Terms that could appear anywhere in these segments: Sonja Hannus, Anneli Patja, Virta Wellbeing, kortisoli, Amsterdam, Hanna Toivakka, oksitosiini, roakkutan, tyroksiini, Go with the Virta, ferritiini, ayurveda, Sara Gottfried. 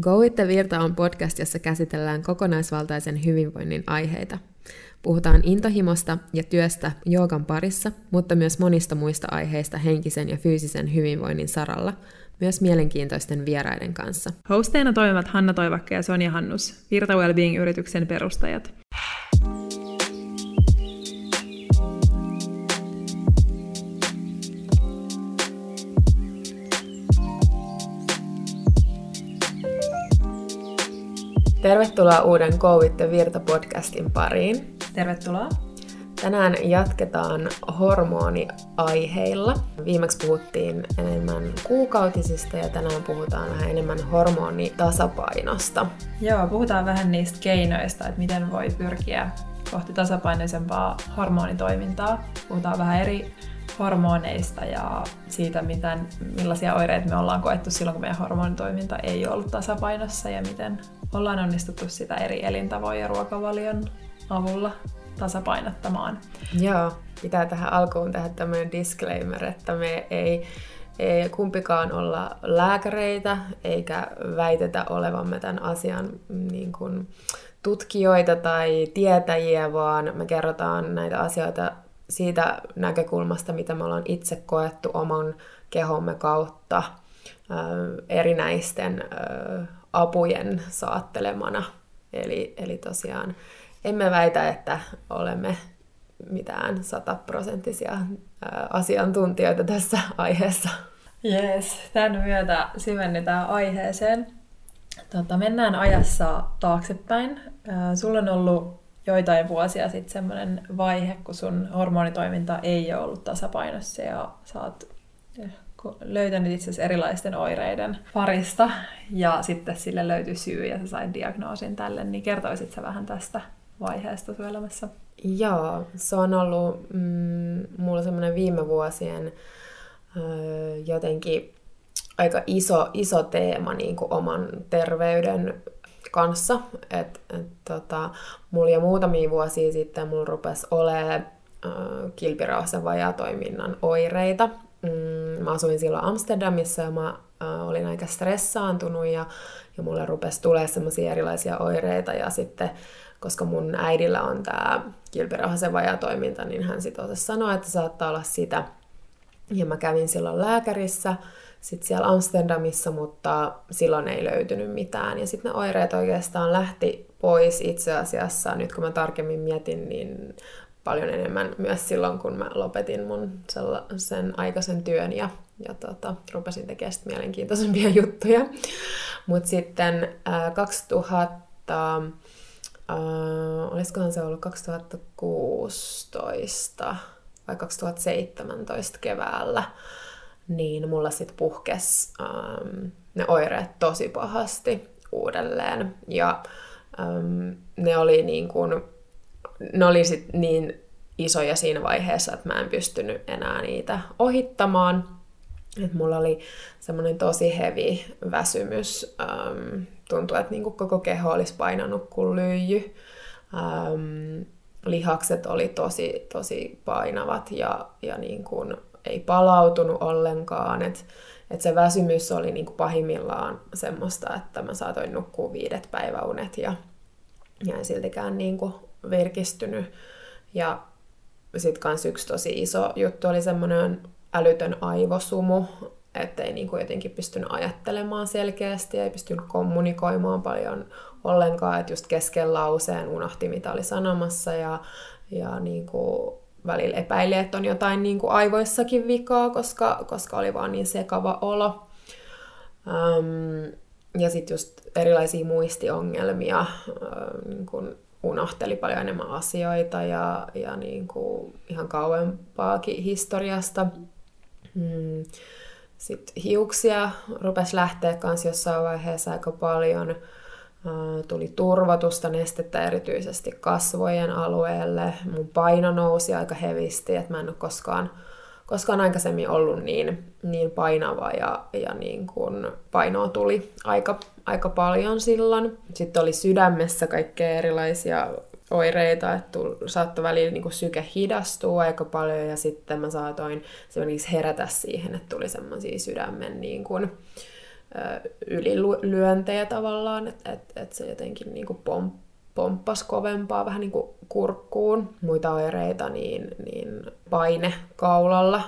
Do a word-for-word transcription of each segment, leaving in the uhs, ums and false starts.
Go with the Virta on podcast, jossa käsitellään kokonaisvaltaisen hyvinvoinnin aiheita. Puhutaan intohimosta ja työstä joogan parissa, mutta myös monista muista aiheista henkisen ja fyysisen hyvinvoinnin saralla, myös mielenkiintoisten vieraiden kanssa. Hosteina toimivat Hanna Toivakka ja Sonja Hannus, Virta Wellbeing-yrityksen perustajat. Tervetuloa uuden Go with the Virta-podcastin pariin. Tervetuloa. Tänään jatketaan hormoniaiheilla. Viimeksi puhuttiin enemmän kuukautisista ja tänään puhutaan vähän enemmän hormonitasapainosta. Joo, puhutaan vähän niistä keinoista, että miten voi pyrkiä kohti tasapainoisempaa hormonitoimintaa. Puhutaan vähän eri hormoneista ja siitä, miten, millaisia oireita me ollaan koettu silloin, kun meidän hormonitoiminta ei ollut tasapainossa ja miten ollaan onnistuttu sitä eri elintavojen ja ruokavalion avulla tasapainottamaan. Joo, pitää tähän alkuun tehdä tämmöinen disclaimer, että me ei, ei kumpikaan olla lääkäreitä eikä väitetä olevamme tämän asian niin kuin tutkijoita tai tietäjiä, vaan me kerrotaan näitä asioita siitä näkökulmasta, mitä me ollaan itse koettu oman kehomme kautta äh, erinäisten äh, apujen saattelemana. Eli, eli tosiaan emme väitä, että olemme mitään sataprosenttisia asiantuntijoita tässä aiheessa. Jees, tämän myötä syvennetään aiheeseen. Tota, mennään ajassa taaksepäin. Sulla on ollut joitain vuosia sitten semmoinen vaihe, kun sun hormonitoiminta ei ole ollut tasapainossa ja sä oot löytänyt itse asiassa erilaisten oireiden parista ja sitten sille löytyi syy ja sä sait diagnoosin tälle, niin kertoisit sä vähän tästä vaiheesta sun elämässä? Joo, se on ollut mm, mulla semmoinen viime vuosien ö, jotenkin aika iso, iso teema niin kuin oman terveyden kanssa, että et, tota, mulla jo muutamia vuosia sitten mulla rupesi olemaan kilpirauhasen vajaatoiminnan oireita. Mä asuin silloin Amsterdamissa ja mä äh, olin aika stressaantunut ja, ja mulle rupesi tulemaan semmoisia erilaisia oireita ja sitten, koska mun äidillä on tää kilpirauhasen vajaatoiminta, niin hän sit osasi sanoa, että saattaa olla sitä. Ja mä kävin silloin lääkärissä, sit siellä Amsterdamissa, mutta silloin ei löytynyt mitään. Ja sit ne oireet oikeastaan lähti pois itse asiassa, nyt kun mä tarkemmin mietin, niin paljon enemmän myös silloin, kun mä lopetin mun sen aikaisen työn ja, ja tota, rupesin tekemään sitten mielenkiintoisempia juttuja. Mutta sitten ää, kaksituhatta, ää, olisikohan se ollut kaksituhattakuusitoista vai kaksituhattaseitsemäntoista keväällä, niin mulla sitten puhkesi ää, ne oireet tosi pahasti uudelleen. Ja ää, ne oli niin kuin ne oli sit niin isoja siinä vaiheessa, että mä en pystynyt enää niitä ohittamaan. Et mulla oli semmoinen tosi hevi väsymys. Ähm, tuntui, että niinku koko keho olisi painanut kuin lyijy. Ähm, lihakset oli tosi, tosi painavat ja, ja niinku ei palautunut ollenkaan. Et, et se väsymys oli niinku pahimmillaan semmoista, että mä saatoin nukkua viidet päiväunet ja, ja en siltikään niinku virkistynyt. Ja sit kans yksi tosi iso juttu oli semmoinen älytön aivosumu, ettei niinku jotenkin pystynyt ajattelemaan selkeästi, ei pystynyt kommunikoimaan paljon ollenkaan, että just kesken lauseen unohti, mitä oli sanomassa ja, ja niinku välillä epäili, että on jotain niinku aivoissakin vikaa, koska, koska oli vaan niin sekava olo. Öm, ja sit just erilaisia muistiongelmia, öö, niin kun unohteli paljon enemmän asioita ja, ja niin kuin ihan kauempaakin historiasta. Mm. Sitten hiuksia rupesi lähteä kanssa jossain vaiheessa aika paljon. Tuli turvotusta, nestettä erityisesti kasvojen alueelle. Mun paino nousi aika hevisti, että mä en ole koskaan, koskaan aikaisemmin ollut niin, niin painava ja, ja niin kuin painoa tuli aika Aika paljon silloin. Sitten oli sydämessä kaikkea erilaisia oireita, että saattoi välillä niin kuin syke hidastua aika paljon ja sitten mä saatoin esimerkiksi herätä siihen, että tuli semmoisia sydämen niin kuin, ylilyöntejä tavallaan, että et, et se jotenkin niinku pom, pomppasi kovempaa vähän niinku kurkkuun. Muita oireita, niin, niin paine kaulalla,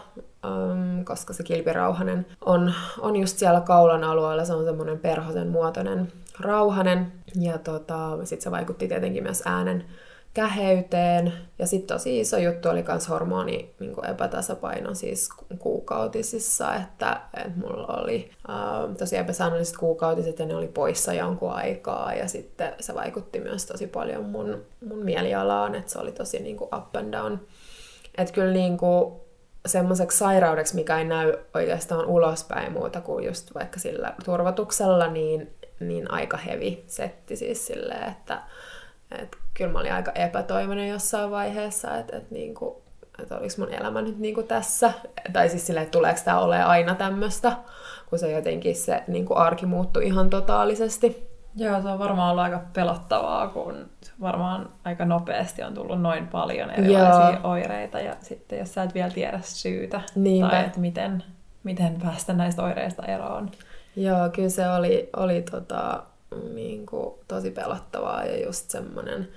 äm, koska se kilpirauhanen on, on just siellä kaulan alueella, se on semmoinen perhosen muotoinen rauhanen, ja tota, sit se vaikutti tietenkin myös äänen käheyteen, ja sitten tosi iso juttu oli myös hormoni niinku epätasapaino siis kuukautisissa, että et mulla oli ää, tosi epäsäännölliset kuukautiset ja ne oli poissa jonkun aikaa, ja sitten se vaikutti myös tosi paljon mun, mun mielialaan, että se oli tosi niinku up and down. Että kyllä niinku semmoiseksi sairaudeksi, mikä ei näy oikeastaan ulospäin muuta kuin just vaikka sillä turvotuksella, niin, niin aika hevi setti siis silleen, että et kyllä mä olin aika epätoivoinen jossain vaiheessa, että et niinku, et oliko mun elämä nyt niinku tässä, tai siis silleen, että tuleeko tää olemaan aina tämmöstä, kun se jotenkin se niinku arki muuttui ihan totaalisesti. Joo, se on varmaan ollut aika pelottavaa, kun varmaan aika nopeasti on tullut noin paljon erilaisia Joo. oireita, ja sitten jos sä et vielä tiedä syytä, Niinpä. Tai että miten, miten päästä näistä oireista eroon. Joo, kyllä se oli, oli tota... Niin kuin, tosi pelottavaa ja just semmoinen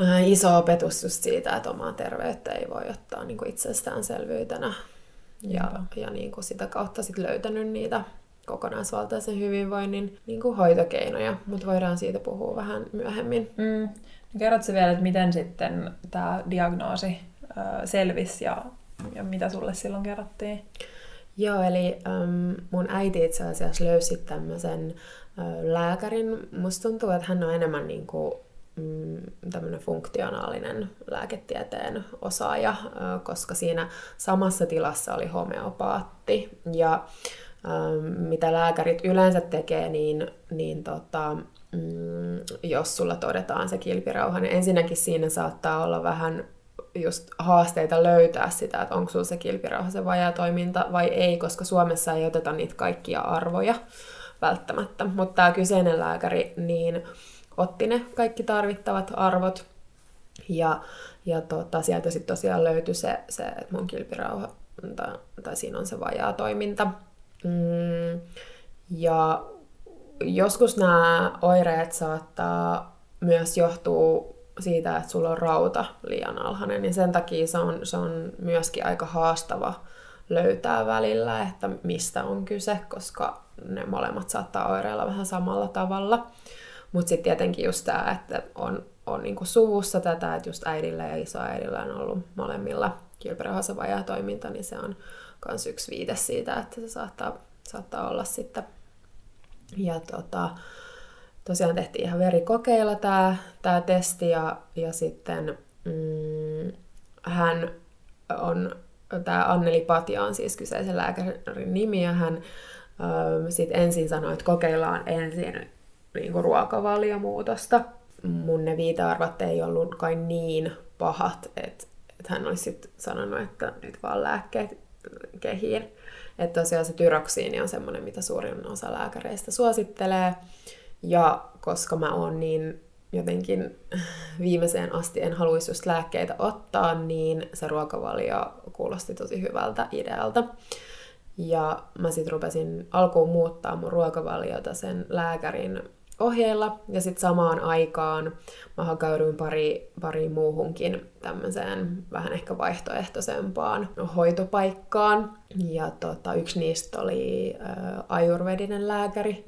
äh, iso opetus just siitä, että omaa terveyttä ei voi ottaa niin kuin itsestäänselvyytenä. Ja, ja niin kuin sitä kautta sit löytänyt niitä kokonaisvaltaisen hyvinvoinnin niin kuin hoitokeinoja, mutta voidaan siitä puhua vähän myöhemmin. Mm. No kerrotko vielä, että miten sitten tämä diagnoosi äh, selvisi ja, ja mitä sulle silloin kerrottiin? Joo, eli äm, mun äiti itse asiassa löysi tämmöisen lääkärin. Musta tuntuu, että hän on enemmän niin kuin, mm, tämmöinen funktionaalinen lääketieteen osaaja, koska siinä samassa tilassa oli homeopaatti. Ja ähm, mitä lääkärit yleensä tekee, niin, niin tota, mm, jos sulla todetaan se kilpirauhanen, ensinnäkin siinä saattaa olla vähän just haasteita löytää sitä, että onko sulla se kilpirauhasen vajaatoiminta vai ei, koska Suomessa ei oteta niitä kaikkia arvoja välttämättä. Mutta tämä kyseinen lääkäri niin otti ne kaikki tarvittavat arvot, ja, ja tota, sieltä sitten tosiaan löytyi se, se, että mun kilpirauha, tai, tai siinä on se vajaatoiminta. Mm, ja joskus nämä oireet saattaa myös johtua siitä, että sulla on rauta liian alhainen, niin sen takia se on, se on myöskin aika haastava löytää välillä, että mistä on kyse, koska ne molemmat saattaa oireilla vähän samalla tavalla. Mutta sitten tietenkin just tämä, että on, on niinku suvussa tätä, että just äidillä ja isoäidillä on ollut molemmilla kilpirauhasen vajaatoiminta, niin se on myös yksi viite siitä, että se saattaa, saattaa olla sitten. Ja tota... Tosiaan tehtiin ihan verikokeilla tämä, tämä testi, ja, ja sitten mm, hän on, tämä Anneli Patja on siis kyseisen lääkärin nimi, ja hän ö, sit ensin sanoi, että kokeillaan ensin niin kuin ruokavaliomuutosta. Mun ne viitearvat ei ollut kai niin pahat, että, että hän olisi sit sanonut, että nyt vaan lääkkeet kehiin. Että tosiaan se tyroksiini on semmoinen, mitä suurin osa lääkäreistä suosittelee. Ja koska mä oon niin jotenkin viimeiseen asti en haluaisi just lääkkeitä ottaa, niin se ruokavalio kuulosti tosi hyvältä idealta. Ja mä sit rupesin alkuun muuttaa mun ruokavaliota sen lääkärin ohjeilla. Ja sit samaan aikaan mä hakauduin pari, pari muuhunkin tämmöiseen vähän ehkä vaihtoehtoisempaan hoitopaikkaan. Ja tota, yksi niistä oli ä, ajurvedinen lääkäri.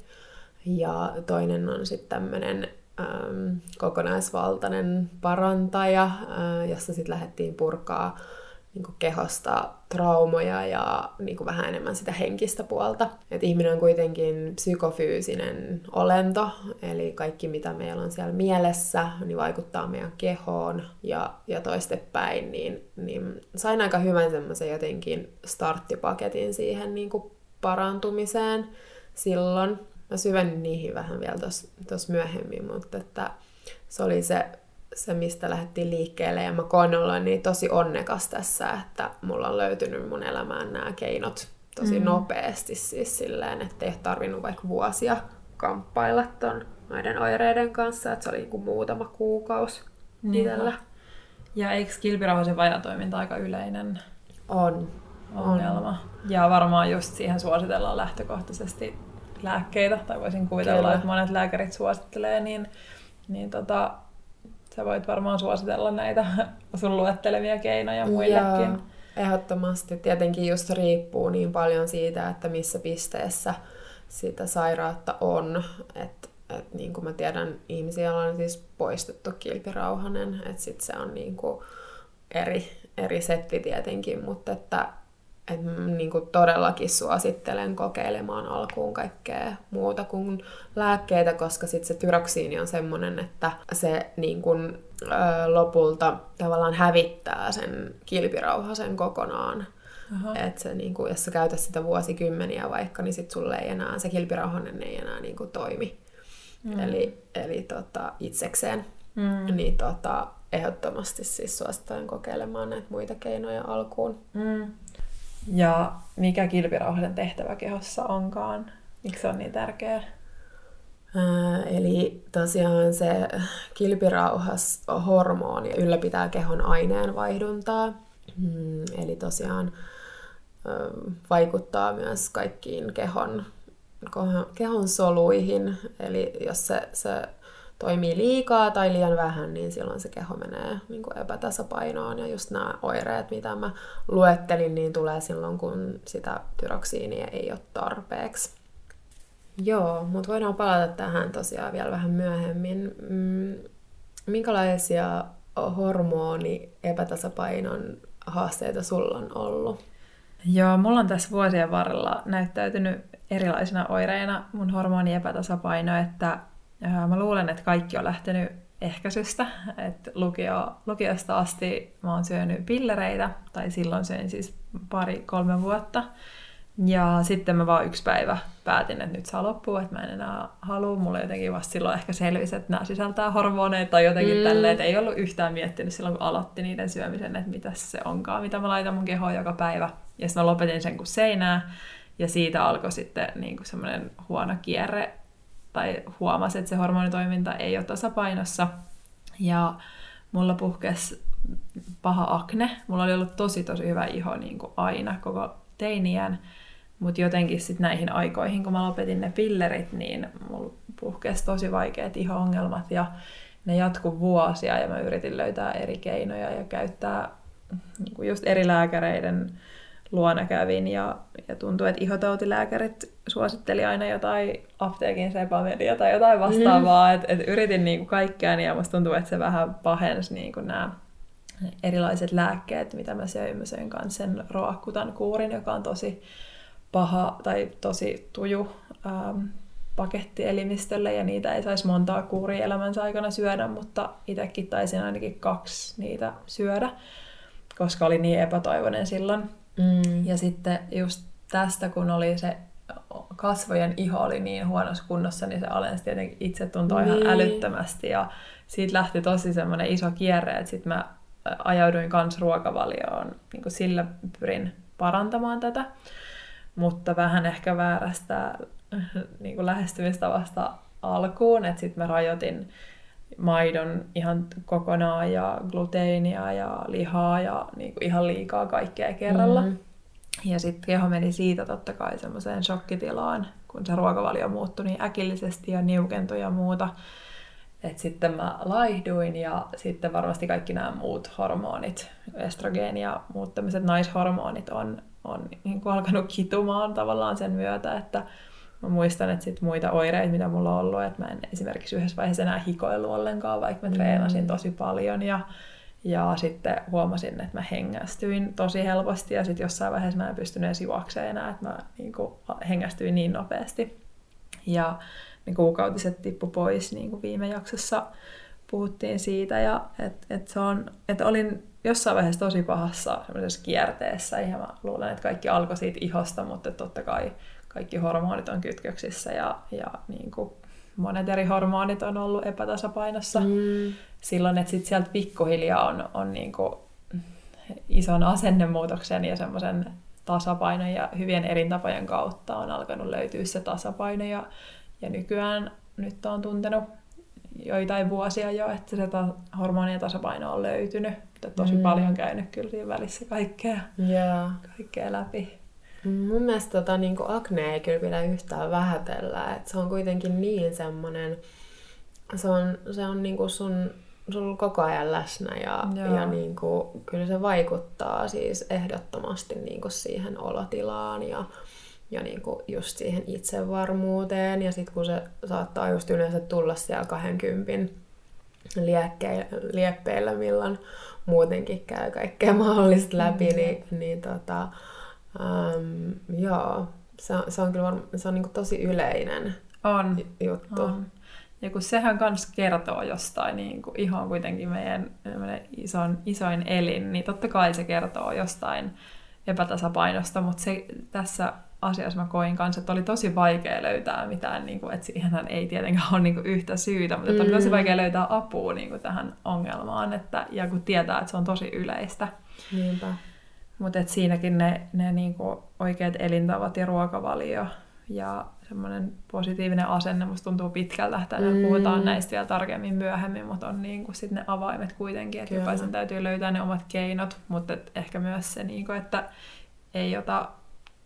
Ja toinen on sitten tämmöinen ähm, kokonaisvaltainen parantaja, äh, jossa sitten lähdettiin purkaa niinku kehosta traumoja ja niinku vähän enemmän sitä henkistä puolta. Et ihminen on kuitenkin psykofyysinen olento, eli kaikki mitä meillä on siellä mielessä, niin vaikuttaa meidän kehoon ja, ja toistepäin. Niin, niin sain aika hyvän semmoisen jotenkin starttipaketin siihen niinku parantumiseen silloin. Mä syvennyin niihin vähän vielä tuossa myöhemmin, mutta että se oli se, se, mistä lähdettiin liikkeelle. Ja mä koen olla niin tosi onnekas tässä, että mulla on löytynyt mun elämään nämä keinot tosi mm-hmm. nopeasti. Siis silleen, että ei ole tarvinnut vaikka vuosia kamppailla ton noiden oireiden kanssa. Että se oli niin kuin muutama kuukausi itsellä. Ja eikö kilpirauhasen vajaatoiminta aika yleinen on ongelma? On. Ja varmaan just siihen suositellaan lähtökohtaisesti lääkkeitä, tai voisin kuvitella, Kyllä. että monet lääkärit suosittelee, niin, niin tota, sä voit varmaan suositella näitä sun luettelemia keinoja muillekin. Joo, ehdottomasti. Tietenkin just riippuu niin paljon siitä, että missä pisteessä sitä sairautta on. Et, et niin kuin mä tiedän, ihmisiä on siis poistettu kilpirauhanen, että sit se on niin kuin eri, eri setti tietenkin, mutta että Et niin kuin todellakin suosittelen kokeilemaan alkuun kaikkea muuta kuin lääkkeitä, koska sit se tyroksiini on semmoinen, että se niin kuin, ö, lopulta tavallaan hävittää sen kilpirauhasen kokonaan. Et se, niin kuin, jos sä käytät sitä vuosikymmeniä vaikka, niin sit sulle ei enää, se kilpirauhanen ei enää niin kuin toimi mm. eli, eli tota, itsekseen. Mm. Niin, tota, ehdottomasti siis suosittelen kokeilemaan näitä muita keinoja alkuun. Mm. Ja mikä kilpirauhasen tehtävä kehossa onkaan? Miksi se on niin tärkeää? Eli tosiaan se kilpirauhashormoni ylläpitää kehon aineenvaihduntaa. Eli tosiaan vaikuttaa myös kaikkiin kehon, kehon soluihin. Eli jos se, se toimii liikaa tai liian vähän, niin silloin se keho menee niin kuin epätasapainoon. Ja just nämä oireet, mitä mä luettelin, niin tulee silloin, kun sitä tyroksiinia ei ole tarpeeksi. Joo, mutta voidaan palata tähän tosiaan vielä vähän myöhemmin. Minkälaisia hormoni-epätasapainon haasteita sulla on ollut? Joo, mulla on tässä vuosien varrella näyttäytynyt erilaisina oireina mun hormoniepätasapaino, että mä luulen, että kaikki on lähtenyt ehkäisystä. Et lukio, lukiosta asti mä oon syönyt pillereitä, tai silloin söin siis pari-kolme vuotta. Ja sitten mä vaan yksi päivä päätin, että nyt saa loppua, että mä en enää halua. Mulla jotenkin vasta silloin ehkä selvisi, että nämä sisältää hormoneita tai jotenkin mm. tälleen. Että ei ollut yhtään miettinyt silloin, kun aloitti niiden syömisen, että mitä se onkaan, mitä mä laitan mun kehoon joka päivä. Ja sitten mä lopetin sen kuin seinää. Ja siitä alkoi sitten niin kuin semmoinen huono kierre. Tai huomasi, että se hormonitoiminta ei ole tasapainossa. Ja mulla puhkesi paha akne. Mulla oli ollut tosi tosi hyvä iho niin kuin aina koko teiniän. Mutta jotenkin sit näihin aikoihin, kun mä lopetin ne pillerit, niin mulla puhkesi tosi vaikeat iho-ongelmat. Ja ne jatkuu vuosia ja mä yritin löytää eri keinoja ja käyttää niin kuin just eri lääkäreiden luona kävin ja, ja tuntui, että ihotautilääkärit suositteli aina jotain apteekin sepamedia tai jotain vastaavaa. Mm. Et, et yritin niinku kaikkea ja musta tuntuu, että se vähän pahensi niinku nämä erilaiset lääkkeet, mitä mä söin. Mä söin kanssa sen roakkutan kuurin, joka on tosi paha tai tosi tuju ähm, paketti elimistölle ja niitä ei saisi montaa kuuria elämänsä aikana syödä, mutta itsekin taisin ainakin kaksi niitä syödä, koska oli niin epätoivoinen silloin. Mm. Ja sitten just tästä, kun oli se kasvojen iho oli niin huonossa kunnossa, niin se alensi tietenkin itsetuntoa niin. ihan älyttömästi. Ja siitä lähti tosi semmoinen iso kierre, että sitten mä ajauduin kans ruokavalioon. Niin kuin sillä pyrin parantamaan tätä, mutta vähän ehkä väärästä niin kuin lähestymistavasta alkuun. Että sitten mä rajoitin maidon ihan kokonaan ja gluteenia ja lihaa ja niinku ihan liikaa kaikkea kerralla. Mm-hmm. Ja sitten keho meni siitä totta kai semmoiseen shokkitilaan, kun se ruokavalio muuttui niin äkillisesti ja niukentui ja muuta. Et sitten mä laihduin ja sitten varmasti kaikki nämä muut hormonit, estrogeeni ja muut tämmöiset naishormonit on, on niinku alkanut kitumaan tavallaan sen myötä, että mä muistan, että sit muita oireita, mitä mulla on ollut, että mä en esimerkiksi yhdessä vaiheessa enää hikoillut ollenkaan, vaikka mä treenasin tosi paljon. Ja, ja sitten huomasin, että mä hengästyin tosi helposti ja sitten jossain vaiheessa mä en pystynyt edes juokseen enää, että mä niin kuin hengästyin niin nopeasti. Ja ne kuukautiset tippu pois, niin kuin viime jaksossa puhuttiin siitä. Ja et, et se on, et olin jossain vaiheessa tosi pahassa semmoisessa kierteessä ja mä luulen, että kaikki alkoi siitä ihosta, mutta totta kai kaikki hormonit on kytköksissä ja, ja niin kuin monet eri hormonit on ollut epätasapainossa mm. silloin, että sit sieltä pikkuhiljaa on, on niin kuin ison asennemuutoksen ja semmoisen tasapainon ja hyvien elintapojen kautta on alkanut löytyä se tasapaino. Ja, ja nykyään nyt on tuntenut joitain vuosia jo, että se ta- hormonien tasapaino on löytynyt. Tosi mm. paljon käynyt kyllä siinä välissä kaikkea, yeah. kaikkea läpi. Mun mielestä tota, niin kuin akne ei kyllä pidä yhtään vähätellä. Et se on kuitenkin niin semmoinen, se on, se on niin kuin sun, sun koko ajan läsnä ja, ja niin kuin, kyllä se vaikuttaa siis ehdottomasti niin kuin siihen olotilaan ja, ja niin kuin just siihen itsevarmuuteen. Ja sit kun se saattaa just yleensä tulla siellä kahdenkympin lieppeillä, milloin muutenkin käy kaikkea mahdollista läpi, mm-hmm. niin, niin tota... Um, joo, se on, se on kyllä varma, se on niin kuin tosi yleinen on, juttu. On. Ja kun sehän kans kertoo jostain, niin kuin iho on kuitenkin meidän, meidän ison, isoin elin, niin totta kai se kertoo jostain epätasapainosta, mutta se, tässä asiassa mä koin kanssa, että oli tosi vaikea löytää mitään, niin kuin, että siihenhän ei tietenkään ole niin kuin yhtä syytä, mutta mm. oli tosi vaikea löytää apua niin kuin tähän ongelmaan, että, ja kun tietää, että se on tosi yleistä. Niinpä. Mutta siinäkin ne, ne niinku oikeat elintavat ja ruokavalio ja semmoinen positiivinen asenne musta tuntuu pitkältä. Tänään mm. puhutaan näistä vielä tarkemmin myöhemmin, mutta on niinku sit ne avaimet kuitenkin, että jokaisen täytyy löytää ne omat keinot. Mutta ehkä myös se, niinku, että ei ota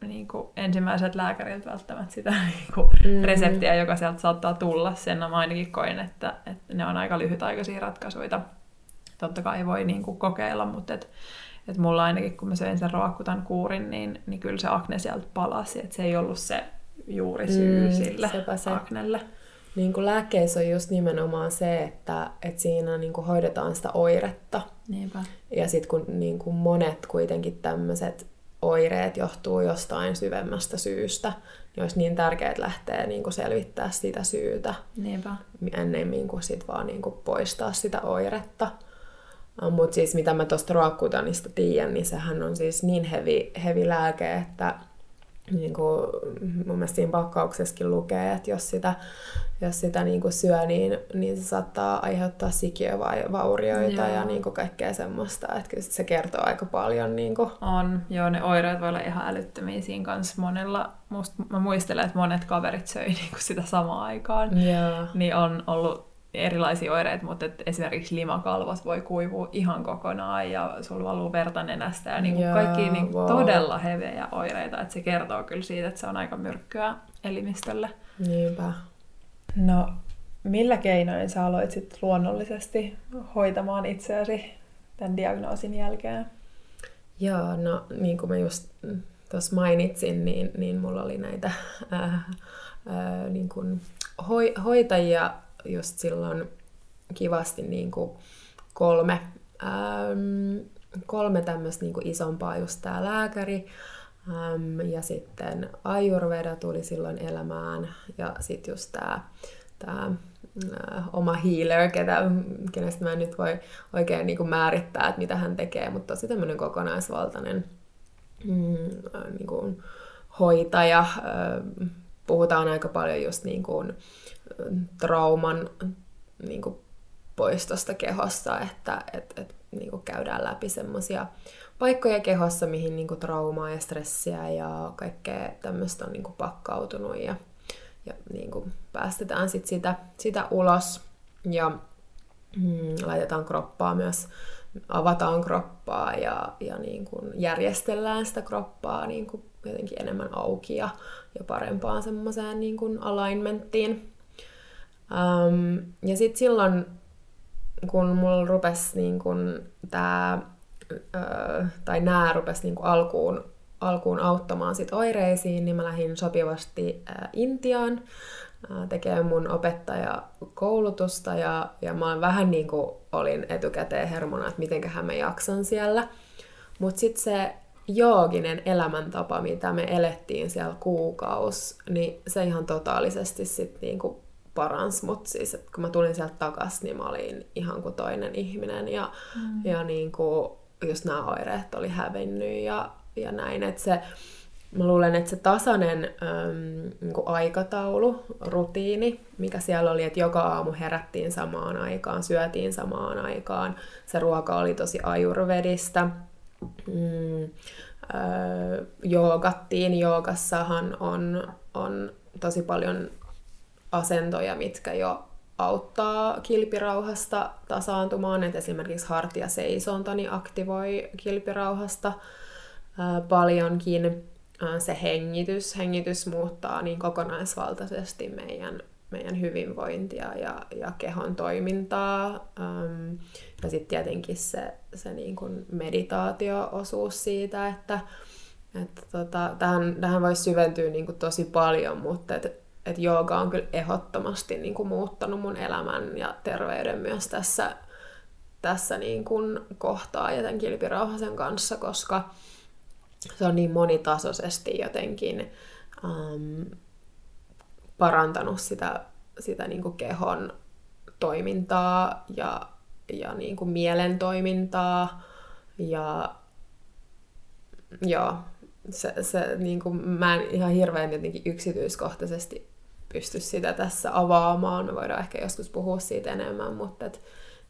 niinku ensimmäiset lääkäriltä välttämättä sitä niinku mm. reseptiä, joka sieltä saattaa tulla. Sen mä ainakin koin, että, että ne on aika lyhytaikaisia ratkaisuja. Totta kai voi niinku kokeilla, mutta... Et, Että mulla ainakin, kun mä söin sen roakkutan kuurin, niin, niin kyllä se akne sieltä palasi. Että se ei ollut se juurisyy mm, sille aknelle. Niin kuin lääkkeissä on just nimenomaan se, että, että siinä niin kuin hoidetaan sitä oiretta. Niinpä. Ja sitten kun niin kuin monet kuitenkin tämmöiset oireet johtuu jostain syvemmästä syystä, niin olisi niin tärkeää lähteä niin kuin selvittää sitä syytä. Niinpä. Ennemmin kuin sit vaan niin kuin poistaa sitä oiretta. Mutta siis mitä mä tuosta roakkutanista tiedän, niin sehän on siis niin hevi, hevi lääke, että niinku, mun mielestä siinä pakkauksessakin lukee, että jos sitä, jos sitä niinku syö, niin, niin se saattaa aiheuttaa sikiövaurioita ja niinku kaikkea semmoista. Että kyllä se kertoo aika paljon. Niinku. On, joo, ne oireet voi olla ihan älyttömiä siinä kanssa monella. Musta, mä muistelen, että monet kaverit söi niinku sitä samaan aikaan, yeah. niin on ollut... erilaisia oireita, mutta esimerkiksi limakalvot voi kuivua ihan kokonaan ja sulla valuu verta nenästä ja niin yeah, kaikki niin wow. todella heveä oireita, että se kertoo kyllä siitä, että se on aika myrkkyä elimistölle. Niinpä. No, millä keinoin sä aloit sit luonnollisesti hoitamaan itseäsi tämän diagnoosin jälkeen? Joo, no niin kuin mä just tuossa mainitsin, niin, niin mulla oli näitä äh, äh, niin kuin hoi- hoitajia just silloin kivasti niin kuin kolme, äm, kolme tämmöistä niin kuin isompaa, just tää lääkäri äm, ja sitten ayurveda tuli silloin elämään ja sit just tää, tää ä, oma healer, ketä, kenestä mä en nyt voi oikein niin kuin määrittää, että mitä hän tekee, mutta tosi tämmönen kokonaisvaltainen mm, äh, niin kuin hoitaja. Äh, puhutaan aika paljon just niin kuin trauman niin kuin poistosta kehossa, että et, et, niin kuin käydään läpi semmoisia paikkoja kehossa, mihin niin kuin traumaa ja stressiä ja kaikkea tämmöistä on niin kuin pakkautunut ja, ja niin kuin päästetään sit sitä, sitä ulos ja mm, laitetaan kroppaa myös, avataan kroppaa ja, ja niin kuin järjestellään sitä kroppaa niin kuin jotenkin enemmän auki ja, ja parempaan semmoiseen niin kuin alignmenttiin. Um, ja sitten silloin, kun mulla rupesi niin kun tää, ö, tai nää rupesi niin kun alkuun, alkuun auttamaan sit oireisiin, niin mä lähdin sopivasti ä, Intiaan ä, tekemään mun opettajakoulutusta, ja, ja mä olin vähän niin kuin olin etukäteen hermona, että mitenköhän mä jaksan siellä. Mut sit se jooginen elämäntapa, mitä me elettiin siellä kuukausi, niin se ihan totaalisesti sit niin kuin parans mut siis, että kun mä tulin sieltä takas, niin mä olin ihan kuin toinen ihminen ja, mm. ja niin kuin just nämä oireet oli hävinnyt ja, ja näin, että se mä luulen, että se tasainen äm, niin kuin aikataulu, rutiini, mikä siellä oli, että joka aamu herättiin samaan aikaan, syötiin samaan aikaan, se ruoka oli tosi ajurvedistä, mm, äh, joogattiin, joogassahan on, on tosi paljon asentoja, mitkä jo auttaa kilpirauhasta tasaantumaan. Et esimerkiksi hartiaseisonta niin aktivoi kilpirauhasta ää, paljonkin. se hengitys. Hengitys muuttaa niin kokonaisvaltaisesti meidän, meidän hyvinvointia ja, ja kehon toimintaa. Ja sitten tietenkin se, se niin kuin meditaatio-osuus siitä, että että tota, tähän, tähän voisi syventyä niin kuin tosi paljon, mutta et, et jooga on kyllä ehdottomasti niin kuin muuttanut mun elämän ja terveyden myös tässä, tässä niin kuin kohtaa ja tämän kilpirauhasen kanssa, koska se on niin monitasoisesti jotenkin ähm, parantanut sitä, sitä niin kuin kehon toimintaa ja, ja niin kuin mielen toimintaa ja joo, se, se, niin kuin, mä en ihan hirveän jotenkin yksityiskohtaisesti pysty sitä tässä avaamaan. Me voidaan ehkä joskus puhua siitä enemmän, mutta et,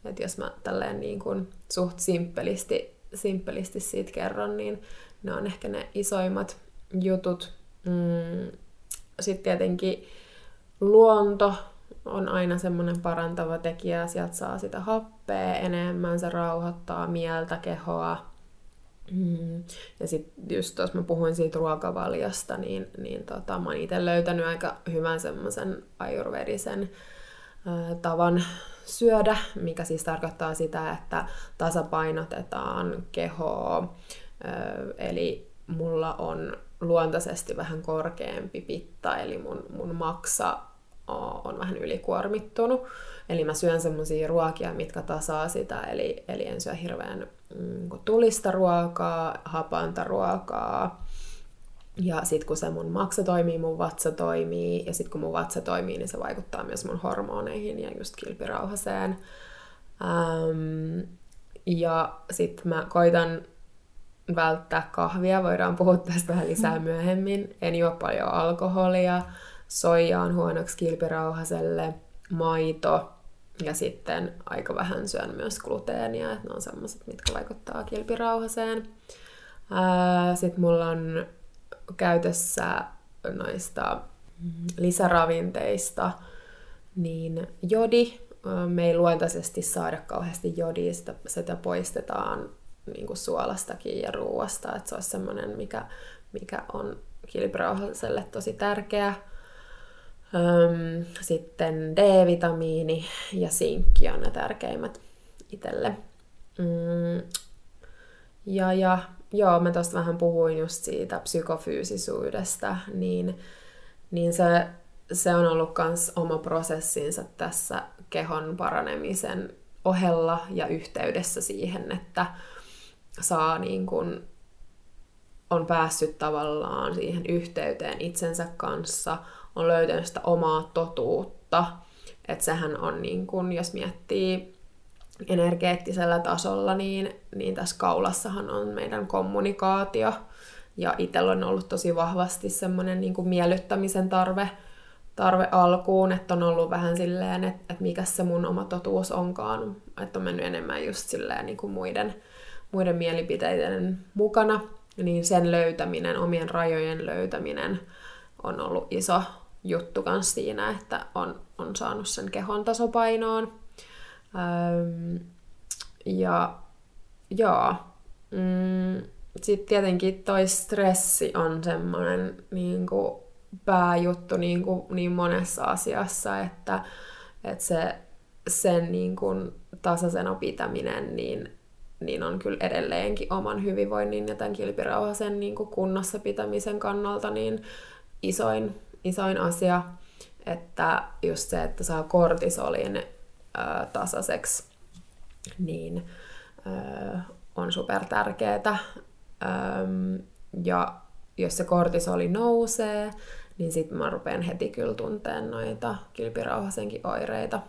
et jos mä tälleen niin kuin suht simppelisti, simppelisti siitä kerron, niin ne on ehkä ne isoimmat jutut. Mm, sitten tietenkin luonto on aina semmoinen parantava tekijä. Sieltä saa sitä happea enemmän, se rauhoittaa mieltä, kehoa. Mm. Ja sitten just tuossa mä puhuin siitä ruokavaliosta, niin, niin tota, mä oon ite löytänyt aika hyvän semmoisen ayurvedisen ö, tavan syödä, mikä siis tarkoittaa sitä, että tasapainotetaan kehoa, ö, eli mulla on luontaisesti vähän korkeampi pitta, eli mun, mun maksa on vähän ylikuormittunut. Eli mä syön semmoisia ruokia, mitkä tasaa sitä, eli, eli en syö hirveän mm, tulista ruokaa, hapanta ruokaa. Ja sit kun se mun maksa toimii, mun vatsa toimii, ja sit kun mun vatsa toimii, niin se vaikuttaa myös mun hormoneihin ja just kilpirauhaseen. Ähm, ja sit mä koitan välttää kahvia, voidaan puhua tästä vähän lisää myöhemmin. En juo paljon alkoholia. Soija on huonoksi kilpirauhaselle, maito ja sitten aika vähän syön myös gluteenia, että ne on sellaiset, mitkä vaikuttaa kilpirauhaseen. Ää, sit mulla on käytössä noista lisäravinteista niin jodi. Me ei luontaisesti saada kauheasti jodia, sitä, sitä poistetaan niin kuin suolastakin ja ruuasta, että se olisi semmoinen, mikä, mikä on kilpirauhaselle tosi tärkeä. Sitten D-vitamiini ja sinkki on ne tärkeimmät itselle. Ja, ja joo, mä tosta vähän puhuin just siitä psykofyysisyydestä, niin, niin se, se on ollut kans oma prosessinsa tässä kehon paranemisen ohella ja yhteydessä siihen, että saa niin kun, on päässyt tavallaan siihen yhteyteen itsensä kanssa, on löytänyt sitä omaa totuutta. Että sehän on, niin kun, jos miettii energeettisellä tasolla, niin, niin tässä kaulassahan on meidän kommunikaatio. Ja itsellä on ollut tosi vahvasti semmoinen niin kun miellyttämisen tarve, tarve alkuun. Että on ollut vähän silleen, että et mikä se mun oma totuus onkaan. Että on mennyt enemmän just silleen niin kun muiden, muiden mielipiteiden mukana. Niin sen löytäminen, omien rajojen löytäminen on ollut iso juttu kans siinä, että on, on saanut sen kehon tasapainoon. Öm, ja joo. Mm, sitten tietenkin toi stressi on semmoinen niinku pääjuttu niinku, niin monessa asiassa, että et se, sen niinku tasaisena pitäminen niin, niin on kyllä edelleenkin oman hyvinvoinnin ja tämän kilpirauhasen niinku kunnossa pitämisen kannalta niin Isoin, isoin asia, että just se, että saa kortisolin ö, tasaiseksi, niin ö, on super tärkeetä. Ja jos se kortisoli nousee, niin sit mä rupean heti kyllä tunteen noita kilpirauhasenkin oireita.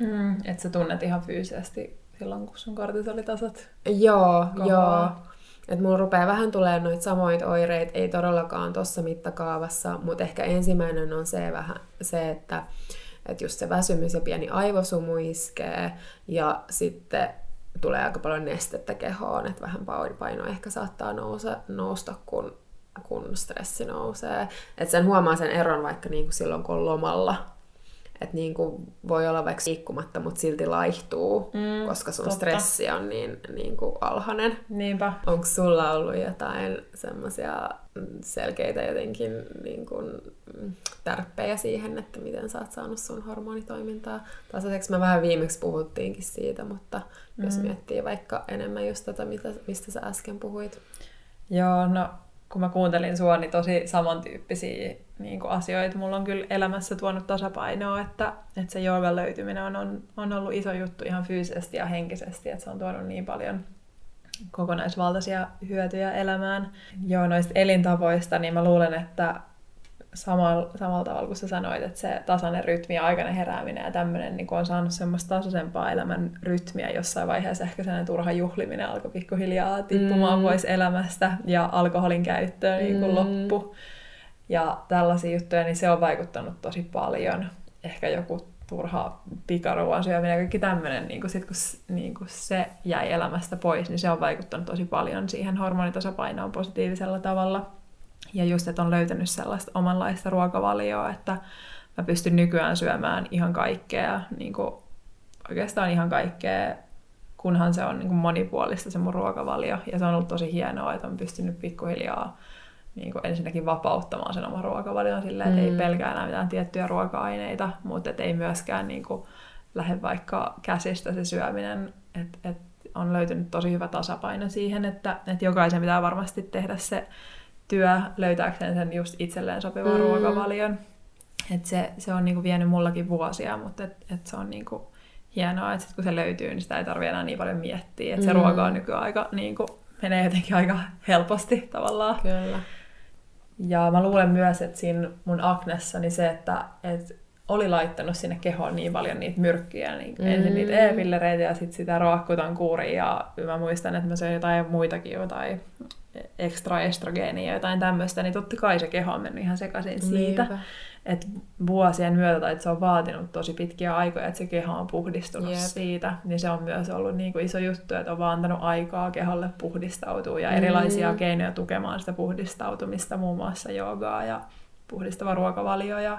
Mm, että sä tunnet ihan fyysisesti silloin, kun sun kortisolitasot joo, joo. Että mulla rupeaa vähän tulemaan noita samoita oireita, ei todellakaan tuossa mittakaavassa, mutta ehkä ensimmäinen on se, vähän, se että, että just se väsymys ja pieni aivosumu iskee, ja sitten tulee aika paljon nestettä kehoon, että vähän paino ehkä saattaa nousa, nousta, kun, kun stressi nousee. Että sen huomaa sen eron vaikka niinku silloin, kun on lomalla. Että niinku voi olla vaikka liikkumatta, mutta silti laihtuu, mm, koska sun totta. stressi on niin, niin kuin alhainen. Niinpä. Onko sulla ollut jotain semmoisia selkeitä jotenkin niin kuin tärppejä siihen, että miten sä oot saanut sun hormonitoimintaa. Tasaiseksi me vähän viimeksi puhuttiinkin siitä, mutta mm. jos miettii vaikka enemmän just tätä, mitä, mistä sä äsken puhuit. Joo, no kun mä kuuntelin sua, niin tosi samantyyppisiä niin kuin asioita. Mulla on kyllä elämässä tuonut tasapainoa, että, että se joivan löytyminen on, on, on ollut iso juttu ihan fyysisesti ja henkisesti, että se on tuonut niin paljon kokonaisvaltaisia hyötyjä elämään. Joo, noista elintavoista, niin mä luulen, että samalla, samalla tavalla kuin sä sanoit, että se tasainen rytmi ja aikainen herääminen ja tämmöinen niin on saanut semmoista tasaisempaa elämän rytmiä jossain vaiheessa. Ehkä sellainen turha juhliminen alkoi pikkuhiljaa tippumaan mm. pois elämästä ja alkoholin käyttöön niin kuin mm. loppu. Ja tällaisia juttuja, niin se on vaikuttanut tosi paljon. Ehkä joku turha pikaruuan syöminen ja kaikki tämmöinen, niin kun, sit, kun niin kun se jäi elämästä pois, niin se on vaikuttanut tosi paljon siihen hormonitasapainoon positiivisella tavalla. Ja just, että on löytänyt sellaista omanlaista ruokavalioa, että mä pystyn nykyään syömään ihan kaikkea, niin kuin oikeastaan ihan kaikkea, kunhan se on niin kuin monipuolista se mun ruokavalio. Ja se on ollut tosi hienoa, että on pystynyt pikkuhiljaa niin kuin ensinnäkin vapauttamaan sen oman ruokavalion silleen, että mm. ei pelkää enää mitään tiettyjä ruoka-aineita, mutta et ei myöskään niin kuin lähde vaikka käsistä se syöminen. Et, et on löytynyt tosi hyvä tasapaino siihen, että et jokaisen pitää varmasti tehdä se työ löytääkseen sen just itselleen sopivan mm. ruokavalion. Et se, se on niinku vienyt mullakin vuosia, mutta et, et se on niinku hienoa, että sit kun se löytyy, niin sitä ei tarvitse enää niin paljon miettiä. Et mm. se ruoka on nykyään aika, niinku, menee jotenkin aika helposti tavallaan. Kyllä. Ja mä luulen myös, että siinä mun aknessa niin se, että et oli laittanut sinne kehoon niin paljon niitä myrkkiä. Niin mm. ensin niitä e-pillereitä ja sitten sitä roakkutan kuuria. Ja mä muistan, että mä söin jotain muitakin jotain ekstra estrogeenia ja jotain tämmöistä, niin totta kai se keho on mennyt ihan sekaisin siitä. Että vuosien myötä, tai että se on vaatinut tosi pitkiä aikoja, että se keho on puhdistunut Jeep. siitä, niin se on myös ollut niin kuin iso juttu, että on vaan antanut aikaa keholle puhdistautua ja erilaisia mm. keinoja tukemaan sitä puhdistautumista, muun muassa joogaa ja puhdistava ruokavalio ja,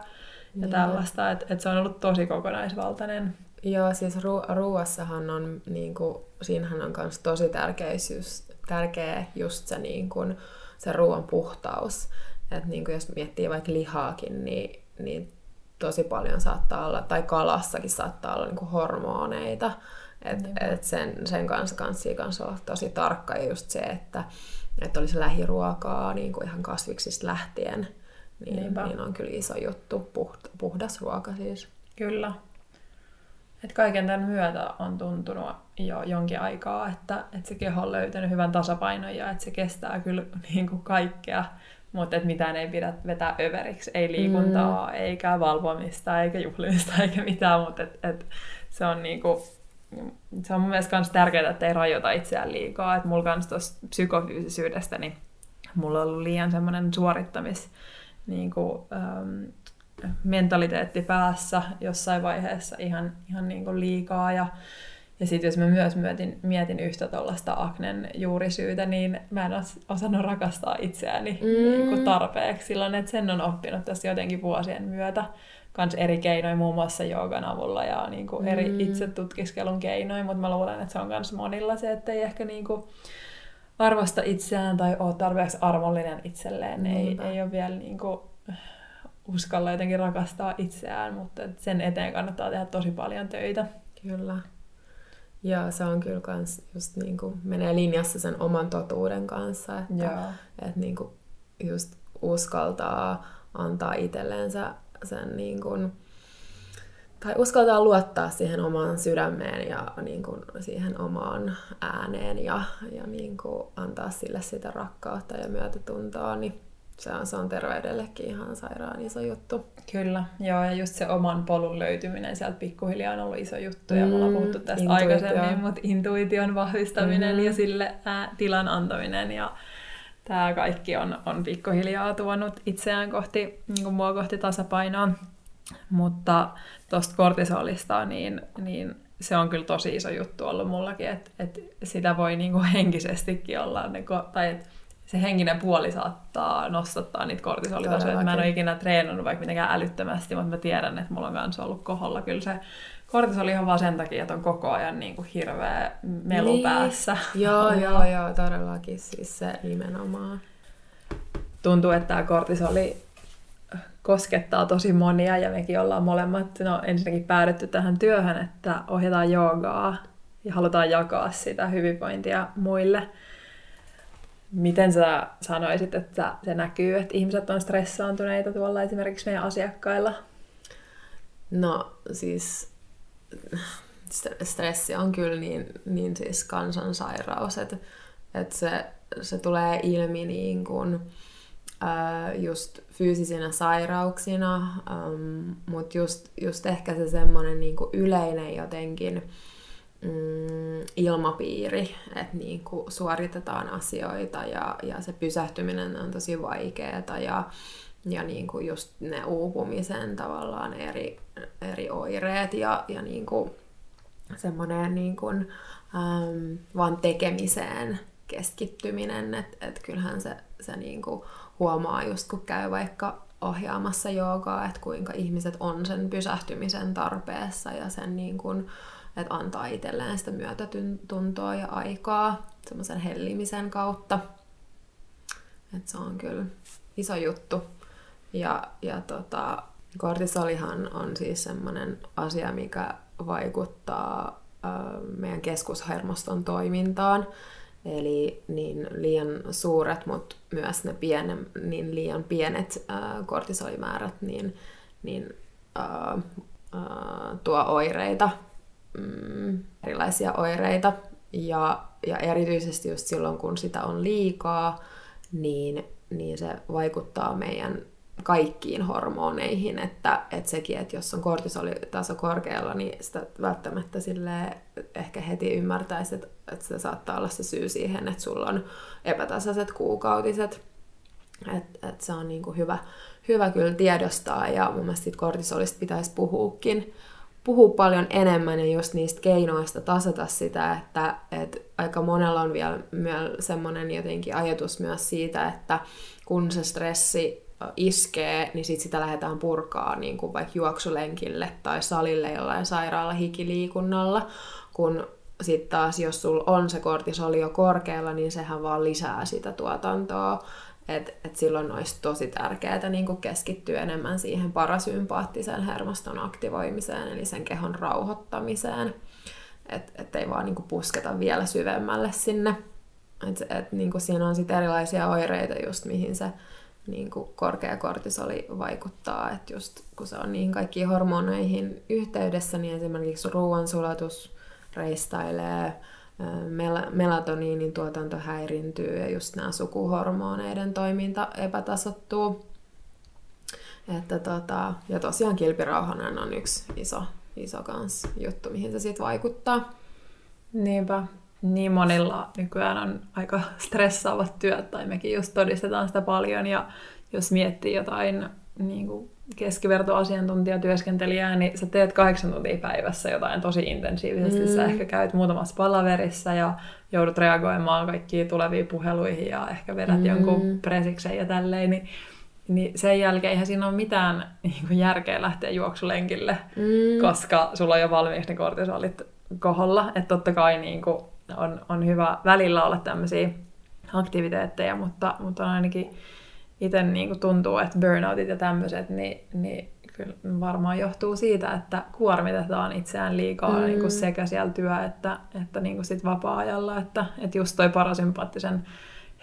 ja tällaista, että et se on ollut tosi kokonaisvaltainen. Joo, siis ru- ruuassahan on, niin kuin, siinähän on myös tosi tärkeä syys. Tärkeä just se, niin kun, se ruoan puhtaus. Et niin kun jos miettii vaikka lihaakin, niin, niin tosi paljon saattaa olla, tai kalassakin saattaa olla niin kun hormoneita. Et, mm. et sen, sen kanssa, kanssa, kanssa on tosi tarkka ja just se, että et olisi lähiruokaa niin kun ihan kasviksista lähtien. Niin, niin on kyllä iso juttu. Puht, puhdas ruoka siis. Kyllä. Et kaiken tämän myötä on tuntunut jo jonkin aikaa, että, että se keho on löytänyt hyvän tasapainon ja että se kestää kyllä niin kuin kaikkea, mutta että mitään ei pidä vetää överiksi. Ei liikuntaa, mm. eikä valvomista, eikä juhlimista, eikä mitään, mutta et, et se on niin kuin, se on mun mielestä myös tärkeää, että ei rajoita itseään liikaa. Et mulla myös tuosta psykofyysisyydestä, niin mulla on ollut liian semmoinen suorittamis niin kuin, ähm, mentaliteetti päässä jossain vaiheessa ihan, ihan niin kuin liikaa. Ja, ja sitten jos mä myös mietin, mietin yhtä tuollaista aknen juurisyytä, niin mä en os, osannut rakastaa itseäni mm. niin kuin tarpeeksi silloin, että sen on oppinut tässä jotenkin vuosien myötä. Kans eri keinoin, muun muassa joogan avulla ja niin kuin eri mm. itsetutkiskelun keinoin, mutta mä luulen, että se on myös monilla se, että ei ehkä niin kuin arvosta itseään tai ole tarpeeksi armollinen itselleen. Ei, ei ole vielä niin kuin uskalla jotenkin rakastaa itseään, mutta sen eteen kannattaa tehdä tosi paljon töitä. Kyllä. Ja se on kyllä kans just niinku, menee linjassa sen oman totuuden kanssa, että et niinku just uskaltaa antaa itsellensä sen niinku, tai uskaltaa luottaa siihen omaan sydämeen ja niinku siihen omaan ääneen ja, ja niinku antaa sille sitä rakkautta ja myötätuntoa, niin Se on, se on terveydellekin ihan sairaan iso juttu. Kyllä, joo, ja just se oman polun löytyminen sieltä pikkuhiljaa on ollut iso juttu, ja me ollaan puhuttu tästä Intuitio. aikaisemmin, mutta intuition vahvistaminen mm-hmm. ja sille ää, tilan antaminen, ja tämä kaikki on, on pikkuhiljaa tuonut itseään kohti, niin kuin mua kohti tasapainoa. Mutta tuosta kortisolista, niin, niin se on kyllä tosi iso juttu ollut mullakin, että et sitä voi niin kuin henkisestikin olla, niin kuin, tai et, se henkinen puoli saattaa nostattaa niitä kortisolitasoja. Mä en ole ikinä treenannut vaikka mitenkään älyttömästi, mutta mä tiedän, että mulla on myös ollut koholla kyllä se kortisoli ihan vaan sen takia, että on koko ajan niin kuin hirveä melu niin päässä. Joo, joo, joo, todellakin siis se nimenomaan. tuntuu, että tämä kortisoli koskettaa tosi monia ja mekin ollaan molemmat no, ensinnäkin päädytty tähän työhön, että ohjataan joogaa ja halutaan jakaa sitä hyvinvointia muille. Miten sä sanoisit, että se näkyy, että ihmiset on stressaantuneita tuolla esimerkiksi meidän asiakkailla? No siis stressi on kyllä niin, niin siis kansansairaus, että, että se, se tulee ilmi niin kuin ää, just fyysisinä sairauksina, äm, mutta just, just ehkä se semmoinen niin kuin yleinen jotenkin Mm, ilmapiiri, että niinku suoritetaan asioita ja, ja se pysähtyminen on tosi vaikeeta ja, ja niinku just ne uupumisen tavallaan eri, eri oireet ja, ja niinku semmoinen niinku, äm, vaan tekemiseen keskittyminen, että et kyllähän se, se niinku huomaa just kun käy vaikka ohjaamassa joogaa, että kuinka ihmiset on sen pysähtymisen tarpeessa ja sen niinku että antaa itselleen sitä myötätuntoa ja aikaa semmoisen hellimisen kautta. Että se on kyllä iso juttu. Ja, ja tota, kortisolihan on siis semmoinen asia, mikä vaikuttaa ö, meidän keskushermoston toimintaan. Eli niin liian suuret, mutta myös ne pienen, niin liian pienet ö, kortisolimäärät niin, niin, ö, ö, tuo oireita. Mm, erilaisia oireita ja, ja erityisesti just silloin, kun sitä on liikaa, niin, niin se vaikuttaa meidän kaikkiin hormoneihin, että, että sekin, että jos on kortisolitaso korkealla, niin sitä välttämättä silleen ehkä heti ymmärtäisi, että, että se saattaa olla se syy siihen, että sulla on epätasaiset kuukautiset, että, että se on niin kuin hyvä, hyvä kyllä tiedostaa ja mun mielestä kortisolista pitäisi puhuukin puhuu paljon enemmän ja just niistä keinoista tasata sitä, että, että aika monella on vielä semmoinen jotenkin ajatus myös siitä, että kun se stressi iskee, niin sit sitä lähdetään purkaa niin kuin vaikka juoksulenkille tai salille jollain sairaalla hikiliikunnalla, kun sitten taas jos sulla on se kortisoli jo korkealla, niin sehän vaan lisää sitä tuotantoa. Että et silloin olisi tosi tärkeää niin keskittyä enemmän siihen parasympaattisen hermoston aktivoimiseen, eli sen kehon rauhoittamiseen. Että et ei vaan niin pusketa vielä syvemmälle sinne. Et, et, niin siinä on sit erilaisia oireita, just mihin se niin korkea kortisoli vaikuttaa. Että just kun se on niihin kaikkiin hormoneihin yhteydessä, niin esimerkiksi ruoansulatus reistailee, melatoniinin tuotanto häiriintyy ja just nämä sukuhormoneiden toiminta epätasottuu. Että tota, ja tosiaan kilpirauhanen on yksi iso, iso kans juttu, mihin se sit vaikuttaa. Niinpä. Niin monilla nykyään on aika stressaavat työt, tai mekin just todistetaan sitä paljon, ja jos miettii jotain niin kuin keskivertoasiantuntijatyöskentelijää, niin sä teet kahdeksan tuntia päivässä jotain tosi intensiivisesti. Mm. Sä ehkä käyt muutamassa palaverissa ja joudut reagoimaan kaikkiin tuleviin puheluihin ja ehkä vedät mm. jonkun presiksen ja tälleen. Niin, niin sen jälkeen eihän siinä ole mitään niin kuin järkeä lähteä juoksulenkille, mm. koska sulla on jo valmiiksi ne kortisolit koholla. Että totta kai niin kuin on, on hyvä välillä olla tämmöisiä aktiviteetteja, mutta, mutta on ainakin itse niin tuntuu, että burnoutit ja tämmöiset, niin, niin kyllä varmaan johtuu siitä, että kuormitetaan itseään liikaa mm. niin sekä siellä työ- että, että niin sit vapaa-ajalla. Että, että just toi parasympaattisen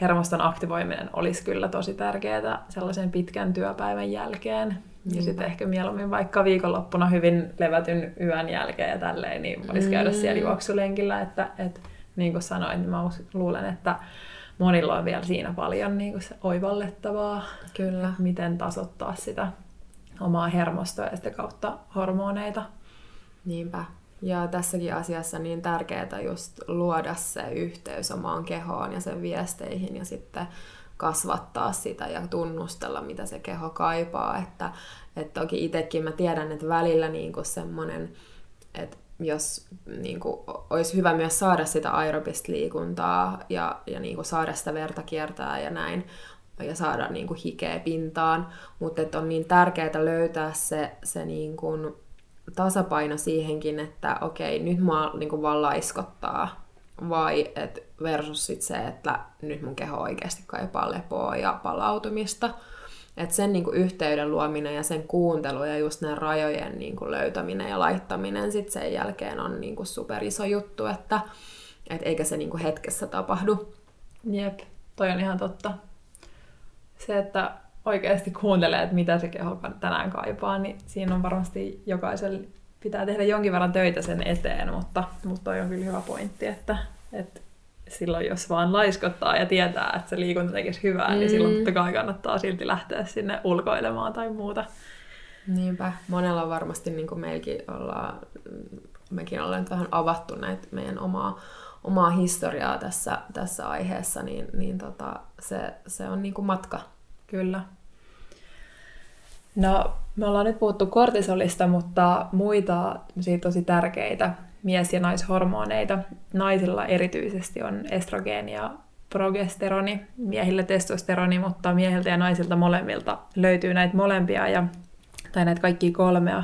hermoston aktivoiminen olisi kyllä tosi tärkeää sellaisen pitkän työpäivän jälkeen. Mm. Ja sitten ehkä mieluummin vaikka viikonloppuna hyvin levätyn yön jälkeen ja tälleen, niin voisi käydä mm. siellä juoksulenkillä. Että, että niin kuin sanoin, niin mä luulen, että monilla on vielä siinä paljon niin kuin se oivallettavaa, kyllä, miten tasoittaa sitä omaa hermostoa ja sitä kautta hormoneita. Niinpä. Ja tässäkin asiassa niin tärkeää just luoda se yhteys omaan kehoon ja sen viesteihin ja sitten kasvattaa sitä ja tunnustella, mitä se keho kaipaa. Että, että toki itsekin mä tiedän, että välillä niin kuin semmoinen, että jos niin kuin, olisi hyvä myös saada sitä aerobista liikuntaa ja, ja niin kuin, saada sitä verta kiertää ja näin, ja saada niin kuin, hikeä pintaan, mutta on niin tärkeää löytää se, se niin kuin, tasapaino siihenkin, että okei, nyt mä niin kuin, vaan laiskottaa. vai et versus sit se, että nyt mun keho oikeasti kaipaa lepoa ja palautumista. Et sen niinku yhteyden luominen ja sen kuuntelu ja just näiden rajojen niinku löytäminen ja laittaminen sit sen jälkeen on niinku super iso juttu, että et eikä se niinku hetkessä tapahdu. Jep, toi on ihan totta. Se, että oikeasti kuuntelee, että mitä se keho tänään kaipaa, niin siinä on varmasti jokaisella pitää tehdä jonkin verran töitä sen eteen, mutta, mutta toi on kyllä hyvä pointti, että, että silloin jos vaan laiskottaa ja tietää, että se liikunta tekisi hyvää, mm. niin silloin totta kai kannattaa silti lähteä sinne ulkoilemaan tai muuta. Niinpä. Monella on varmasti, niin kuin meilläkin ollaan, mekin ollaan vähän avattu näitä meidän omaa, omaa historiaa tässä, tässä aiheessa, niin, niin tota, se, se on niin kuin matka. Kyllä. No, me ollaan nyt puhuttu kortisolista, mutta muita tosi tärkeitä mies- ja naishormoneita. Naisilla erityisesti on estrogeeni ja progesteroni, miehillä testosteroni, mutta mieheltä ja naisilta molemmilta löytyy näitä molempia, ja, tai näitä kaikkia kolmea,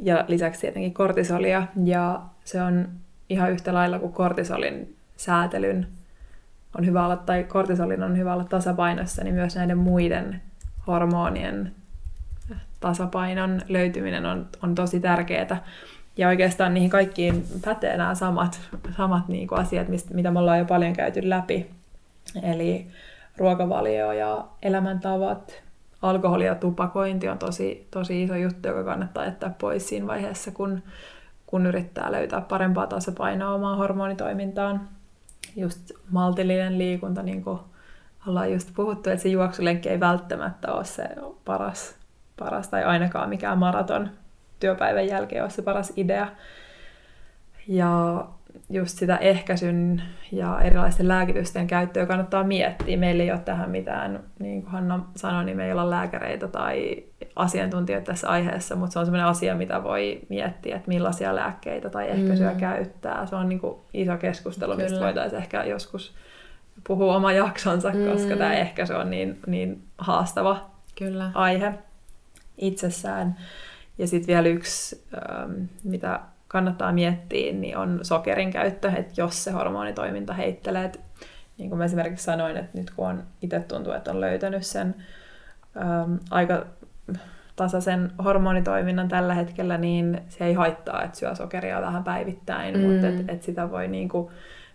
ja lisäksi tietenkin kortisolia, ja se on ihan yhtä lailla kuin kortisolin säätelyn on hyvä olla, tai kortisolin on hyvä olla tasapainossa, niin myös näiden muiden hormonien tasapainon löytyminen on, on tosi tärkeää. Ja oikeastaan niihin kaikkiin pätee nämä samat, samat niinku asiat, mistä, mitä me ollaan jo paljon käyty läpi. Eli ruokavalio ja elämäntavat, alkoholi ja tupakointi on tosi, tosi iso juttu, joka kannattaa jättää pois siinä vaiheessa, kun, kun yrittää löytää parempaa tasapainoa omaan hormonitoimintaan. Just maltillinen liikunta, niin kuin ollaan just puhuttu, että se juoksulenkki ei välttämättä ole se paras, paras tai ainakaan mikään maraton työpäivän jälkeen ole se paras idea. Ja just sitä ehkäisyn ja erilaisten lääkitysten käyttöä kannattaa miettiä. Meillä ei ole tähän mitään, niin kuin Hanna sanoi, niin meillä on lääkäreitä tai asiantuntijoita tässä aiheessa, mutta se on sellainen asia, mitä voi miettiä, että millaisia lääkkeitä tai ehkäisyä mm. käyttää. Se on niin kuin iso keskustelu, mistä Kyllä. voitaisiin ehkä joskus puhua oma jaksonsa, mm. koska tämä ehkäisy on niin, niin haastava Kyllä. aihe itsessään. Ja sitten vielä yksi, mitä kannattaa miettiä, niin on sokerin käyttö, että jos se hormonitoiminta heittelee. Et niin kuin mä esimerkiksi sanoin, että nyt kun on itse tuntuu, että on löytänyt sen äm, aika tasaisen hormonitoiminnan tällä hetkellä, niin se ei haittaa, että syö sokeria vähän päivittäin, mm. mutta et, et sitä voi niinku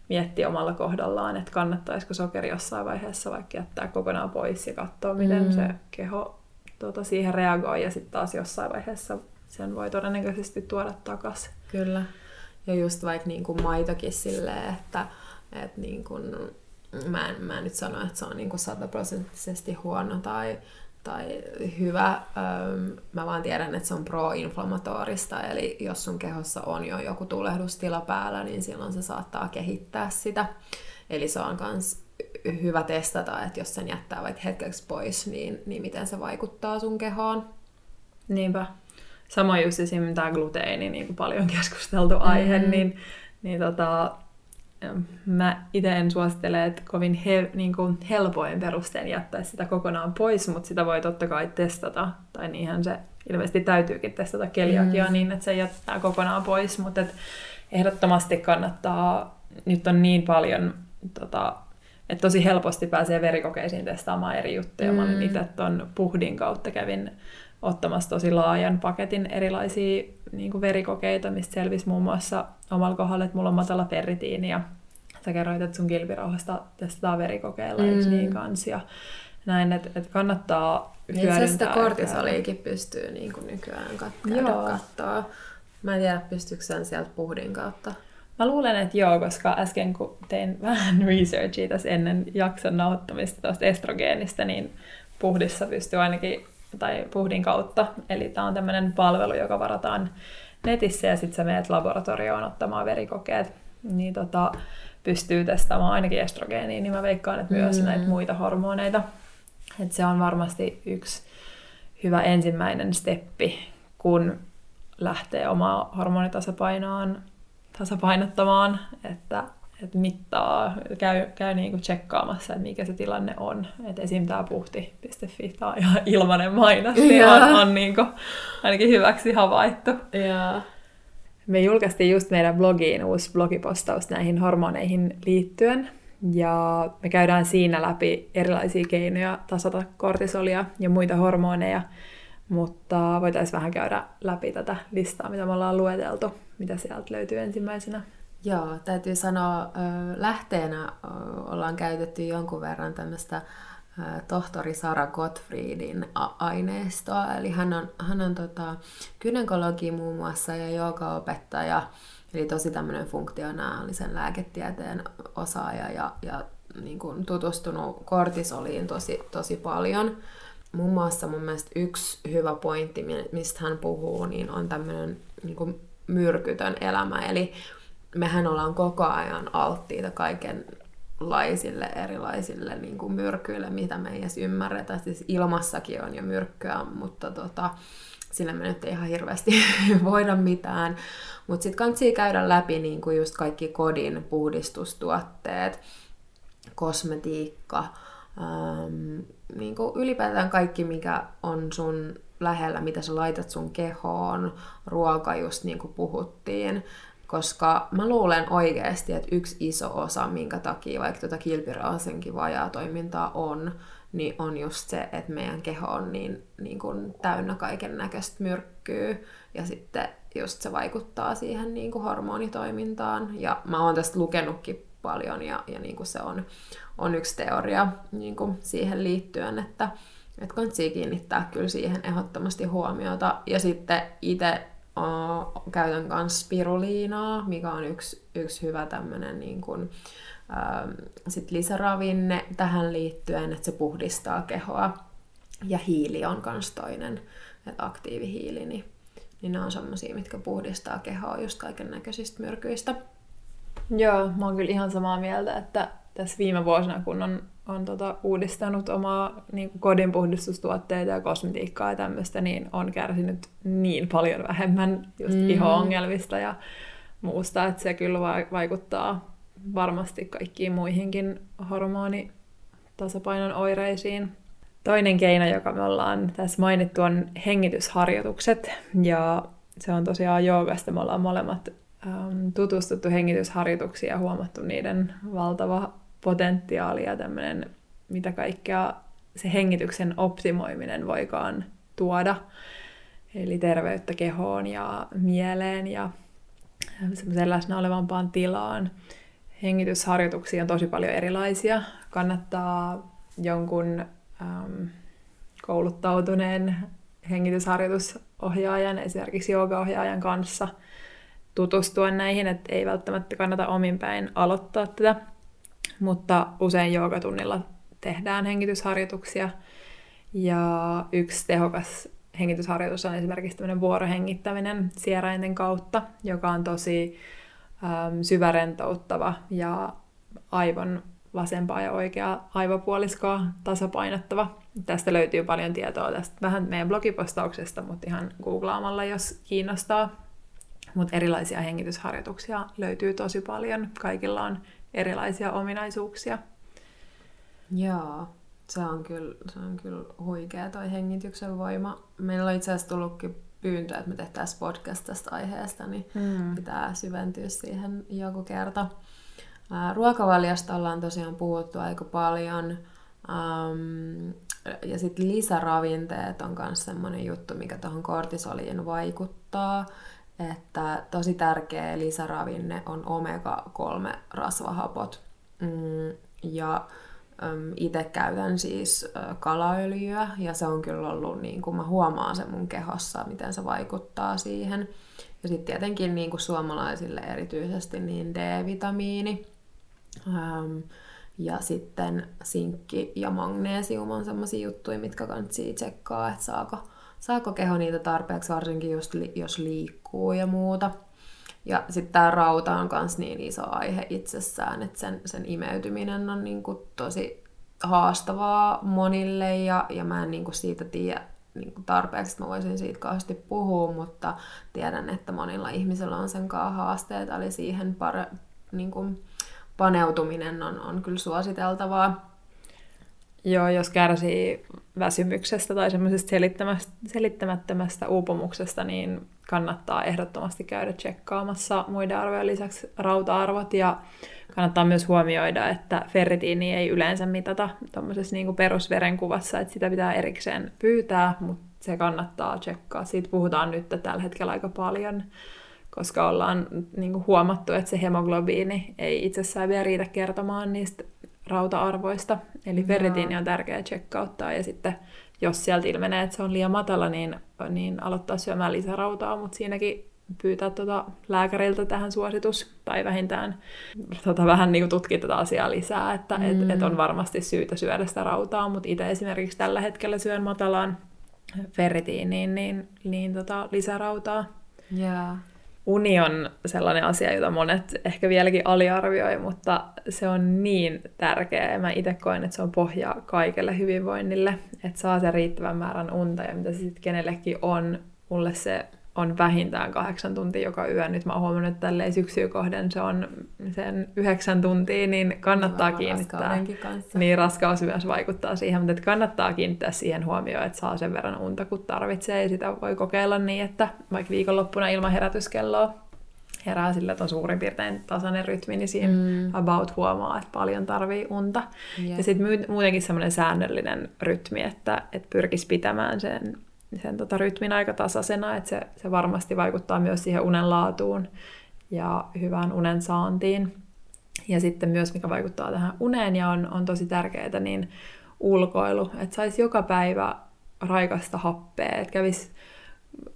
miettiä omalla kohdallaan, että kannattaisiko sokeri jossain vaiheessa vaikka jättää kokonaan pois ja katsoa, miten mm. se keho Tuota, siihen reagoi, ja sitten taas jossain vaiheessa sen voi todennäköisesti tuoda takaisin. Kyllä. Ja just vaikka niinku maitokin silleen, että et niinku, mä, en, mä en nyt sano, että se on niinku sataprosenttisesti huono tai, tai hyvä. Öm, mä vaan tiedän, että se on pro-inflammatorista, eli jos sun kehossa on jo joku tulehdustila päällä, niin silloin se saattaa kehittää sitä. Eli se on kans hyvä testata, että jos sen jättää vaikka hetkeksi pois, niin, niin miten se vaikuttaa sun kehoon. Niinpä. Samoin just esimerkiksi tämä gluteeni, niin paljon keskusteltu aihe, mm-hmm. niin, niin tota, mä itse en suosittele, että kovin he, niin kuin helpoin perusteen jättäisi sitä kokonaan pois, mutta sitä voi totta kai testata, tai niinhän se ilmeisesti täytyykin testata keliakiaa mm-hmm. niin, että se jättää kokonaan pois, mutta et ehdottomasti kannattaa, nyt on niin paljon tota, että tosi helposti pääsee verikokeisiin testaamaan eri juttuja. Mm. Mä olin itse tuon puhdin kautta kävin ottamassa tosi laajan paketin erilaisia niin kuin verikokeita, mistä selvisi muun muassa omalla kohdalla, että mulla on matala ferritiini, ja sä kerroit, että sun kilpirauhasta testataan verikokeilla, mm. eikö niin kanssa, ja näin, että et kannattaa hyödyntää. Itse sitä kortisoliikin pystyy niin kuin nykyään kat- katsoa. Mä en tiedä, pystyykö sen sieltä puhdin kautta. Mä luulen, että joo, koska äsken kun tein vähän researchia tässä ennen jakson nauhoittamista tuosta estrogeenista, niin puhdissa pystyy ainakin, tai puhdin kautta. Eli tää on tämmönen palvelu, joka varataan netissä, ja sit sä menet laboratorioon ottamaan verikokeet. Niin tota, pystyy testaamaan ainakin estrogeeniä, niin mä veikkaan, että myös mm-hmm. näitä muita hormoneita. Että se on varmasti yksi hyvä ensimmäinen steppi, kun lähtee omaa hormonitasapainoaan tasapainottamaan, että, että mittaa, käy, käy niinku tsekkaamassa, että mikä se tilanne on. Et esim. Tämä puhti piste fi, tämä on ihan ilmainen mainos, yeah. niin on, on niinku ainakin hyväksi havaittu. Yeah. Me julkaistiin just meidän blogiin uusi blogipostaus näihin hormoneihin liittyen. Ja me käydään siinä läpi erilaisia keinoja tasata kortisolia ja muita hormoneja. Mutta voitaisiin vähän käydä läpi tätä listaa, mitä me ollaan lueteltu, mitä sieltä löytyy ensimmäisenä. Joo, täytyy sanoa, lähteenä ollaan käytetty jonkun verran tämmöistä tohtori Sara Gottfriedin aineistoa. Eli hän on, hän on tota, gynekologi muun muassa ja joogaopettaja, eli tosi tämmöinen funktionaalisen lääketieteen osaaja ja, ja niin kuin tutustunut kortisoliin tosi, tosi paljon. Muun muassa mun mielestä yksi hyvä pointti, mistä hän puhuu, niin on tämmöinen niin kuin myrkytön elämä. Eli mehän ollaan koko ajan alttiita kaikenlaisille erilaisille niin kuin myrkyille, mitä me ei edes ymmärretä. Siis ilmassakin on jo myrkkyä, mutta tota, sillä me nyt ei ihan hirveästi voida mitään. Mutta sitten kannattaa käydä läpi niin kuin just kaikki kodin puhdistustuotteet, kosmetiikka, ähm, niin kuin ylipäätään kaikki, mikä on sun lähellä, mitä sä laitat sun kehoon, ruoka just niin kuin puhuttiin. Koska mä luulen oikeasti, että yksi iso osa, minkä takia vaikka tuota kilpirauhasenkin vajaa toimintaa on, niin on just se, että meidän keho on niin, niin kuin täynnä kaiken näköistä myrkkyä. Ja sitten just se vaikuttaa siihen niin kuin hormonitoimintaan. Ja mä oon tästä lukenutkin paljon, ja, ja niin kuin se on, on yksi teoria niin kuin siihen liittyen, että, että kannattaa kiinnittää kyllä siihen ehdottomasti huomiota. Ja sitten itse Uh, käytän myös spiruliinaa, mikä on yksi, yksi hyvä tämmönen niin kun, uh, sit lisäravinne tähän liittyen, että se puhdistaa kehoa. Ja hiili on myös toinen, että aktiivihiili, niin, niin ne on semmosia, mitkä puhdistaa kehoa just kaiken näköisistä myrkyistä. Joo, mä oon kyllä ihan samaa mieltä, että tässä viime vuosina, kun on, on tota, uudistanut omaa niin kuin kodin puhdistustuotteita ja kosmetiikkaa ja tämmöistä, niin on kärsinyt niin paljon vähemmän just mm-hmm. iho-ongelmista ja muusta, että se kyllä vaikuttaa varmasti kaikkiin muihinkin hormonitasapainon oireisiin. Toinen keino, joka me ollaan tässä mainittu, on hengitysharjoitukset, ja se on tosiaan joogasta. Me ollaan molemmat tutustuttu hengitysharjoituksiin ja huomattu niiden valtava potentiaali ja tämmöinen, mitä kaikkea se hengityksen optimoiminen voikaan tuoda. Eli terveyttä kehoon ja mieleen ja semmoiseen läsnä olevampaan tilaan. Hengitysharjoituksia on tosi paljon erilaisia. Kannattaa jonkun äm, kouluttautuneen hengitysharjoitusohjaajan, esimerkiksi joogaohjaajan kanssa tutustua näihin, että ei välttämättä kannata omin päin aloittaa tätä, mutta usein joogatunnilla tehdään hengitysharjoituksia, ja yksi tehokas hengitysharjoitus on esimerkiksi tämmöinen vuorohengittäminen sierainten kautta, joka on tosi äm, syvärentouttava ja aivon vasempaa ja oikeaa aivopuoliskoa tasapainottava. Tästä löytyy paljon tietoa tästä vähän meidän blogipostauksesta, mutta ihan googlaamalla, jos kiinnostaa. Mutta erilaisia hengitysharjoituksia löytyy tosi paljon. Kaikilla on erilaisia ominaisuuksia. Joo, se on kyllä, se on kyllä huikea toi hengityksen voima. Meillä on itse asiassa tullutkin pyyntö, että me tehtäisiin podcast tästä aiheesta, niin mm. pitää syventyä siihen joku kerta. Ruokavaliosta ollaan tosiaan puhuttu aika paljon. Um, ja sitten lisäravinteet on myös semmoinen juttu, mikä tuohon kortisoliin vaikuttaa. Että tosi tärkeä lisäravinne on omega kolme rasvahapot. Ja itse käytän siis kalaöljyä, ja se on kyllä ollut, niin kuin mä huomaan sen mun kehossa, miten se vaikuttaa siihen. Ja sitten tietenkin niin kuin suomalaisille erityisesti niin D-vitamiini. Ja sitten sinkki ja magneesium on semmosia juttuja, mitkä kannattaa tsekkaa, että saako Saako keho niitä tarpeeksi, varsinkin just li- jos liikkuu ja muuta. Ja sitten tää rauta on kans niin iso aihe itsessään, että sen, sen imeytyminen on niinku tosi haastavaa monille, ja, ja mä en niinku siitä tiedä niinku tarpeeksi, että mä voisin siitä kauheasti puhua, mutta tiedän, että monilla ihmisillä on sen kanssa haasteet, eli siihen pare- niinku paneutuminen on, on kyllä suositeltavaa. Joo, jos kärsii väsymyksestä tai semmoisesta selittämättömästä uupumuksesta, niin kannattaa ehdottomasti käydä tsekkaamassa muiden arvojen lisäksi rauta-arvot, ja kannattaa myös huomioida, että ferritiini ei yleensä mitata tuommoisessa niin kuin perusverenkuvassa, että sitä pitää erikseen pyytää, mutta se kannattaa tsekkaa. Siitä puhutaan nyt tällä hetkellä aika paljon, koska ollaan niin kuin huomattu, että se hemoglobiini ei itsessään vielä riitä kertomaan niistä rauta-arvoista, eli ferritiini on tärkeää tsekkauttaa, ja sitten jos sieltä ilmenee, että se on liian matala, niin, niin aloittaa syömään lisärautaa, mutta siinäkin pyytää tuota lääkäriltä tähän suositus, tai vähintään tuota, vähän niin kuin tutkia tätä asiaa lisää, että mm. et, et on varmasti syytä syödä sitä rautaa, mutta itse esimerkiksi tällä hetkellä syön matalaan ferritiiniin niin, niin tota, lisärautaa. Yeah. Uni on sellainen asia, jota monet ehkä vieläkin aliarvioi, mutta se on niin tärkeä. Mä itse koen, että se on pohja kaikelle hyvinvoinnille, että saa sen riittävän määrän unta, ja mitä se sitten kenellekin on. Mulle se on vähintään kahdeksan tuntia joka yö. Nyt mä oon huomannut, että tälleen syksyä kohden se on sen yhdeksän tuntia, niin kannattaa kiinnittää. Niin raskaus myös vaikuttaa siihen, mutta kannattaa kiinnittää siihen huomioon, että saa sen verran unta, kun tarvitsee. Ja sitä voi kokeilla niin, että vaikka viikonloppuna ilman herätyskelloa herää sillä, että on suurin piirtein tasainen rytmi, niin siinä mm. about huomaa, että paljon tarvii unta. Yes. Ja sitten muutenkin semmoinen säännöllinen rytmi, että, että pyrkisi pitämään sen sen tota, rytmin aika tasaisena, että se, se varmasti vaikuttaa myös siihen unen laatuun ja hyvään unen saantiin. Ja sitten myös, mikä vaikuttaa tähän uneen ja on, on tosi tärkeää, niin ulkoilu. Että saisi joka päivä raikasta happea, että kävisi,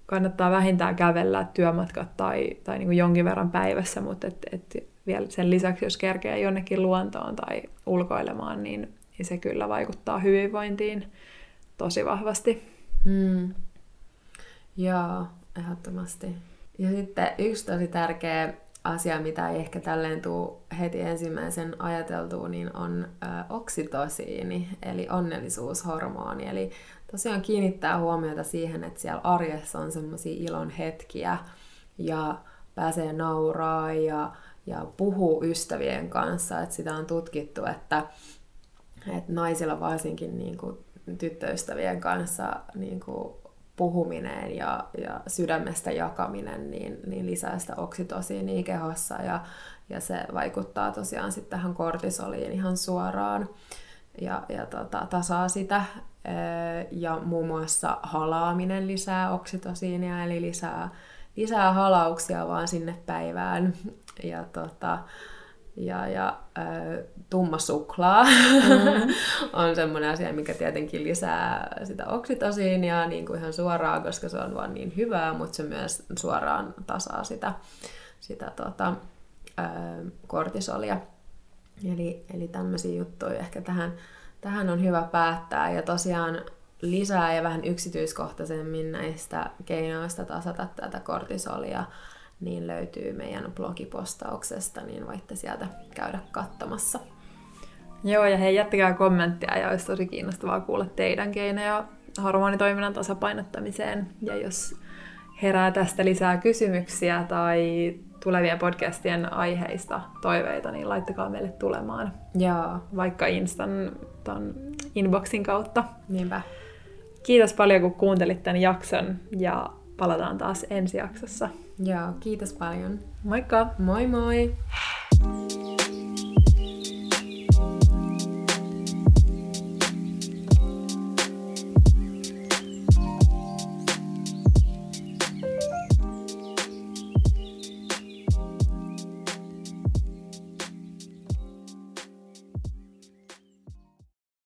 kannattaa vähintään kävellä työmatkat tai, tai niin kuin jonkin verran päivässä, mutta et, et vielä sen lisäksi, jos kerkee jonnekin luontoon tai ulkoilemaan, niin, niin se kyllä vaikuttaa hyvinvointiin tosi vahvasti. Mm. Joo, ehdottomasti. Ja sitten yksi tosi tärkeä asia, mitä ei ehkä tälleen tule heti ensimmäisen ajateltua, niin on ö, oksitosiini, eli onnellisuushormoni. Eli tosiaan kiinnittää huomiota siihen, että siellä arjessa on semmoisia ilon hetkiä ja pääsee nauraa ja, ja puhuu ystävien kanssa. Et sitä on tutkittu, että et naisilla varsinkin niinku tyttöystävien kanssa niin kuin puhuminen ja, ja sydämestä jakaminen niin, niin lisää sitä oksitosiinia kehossa ja, ja se vaikuttaa tosiaan sitten tähän kortisoliin ihan suoraan ja, ja tota, tasaa sitä. Ja muun muassa halaaminen lisää oksitosiinia, eli lisää, lisää halauksia vaan sinne päivään. Ja tota, Ja, ja ö, tumma suklaa mm. on semmoinen asia, mikä tietenkin lisää sitä oksitosiinia niin kuin ihan suoraan, koska se on vaan niin hyvää, mutta se myös suoraan tasaa sitä, sitä tota, ö, kortisolia. Eli, eli tämmöisiä juttuja ehkä tähän, tähän on hyvä päättää. Ja tosiaan lisää ja vähän yksityiskohtaisemmin näistä keinoista tasata tätä kortisolia niin löytyy meidän blogipostauksesta, niin voitte sieltä käydä katsomassa. Joo, ja hei, jättäkää kommenttia, ja olisi tosi kiinnostavaa kuulla teidän keinoja hormonitoiminnan tasapainottamiseen. Ja jos herää tästä lisää kysymyksiä tai tulevien podcastien aiheista toiveita, niin laittakaa meille tulemaan. Joo. Vaikka Instan ton inboxin kautta. Niinpä. Kiitos paljon, kun kuuntelit tämän jakson, ja palataan taas ensi jaksossa. Joo, kiitos paljon. Moikka! Moi moi!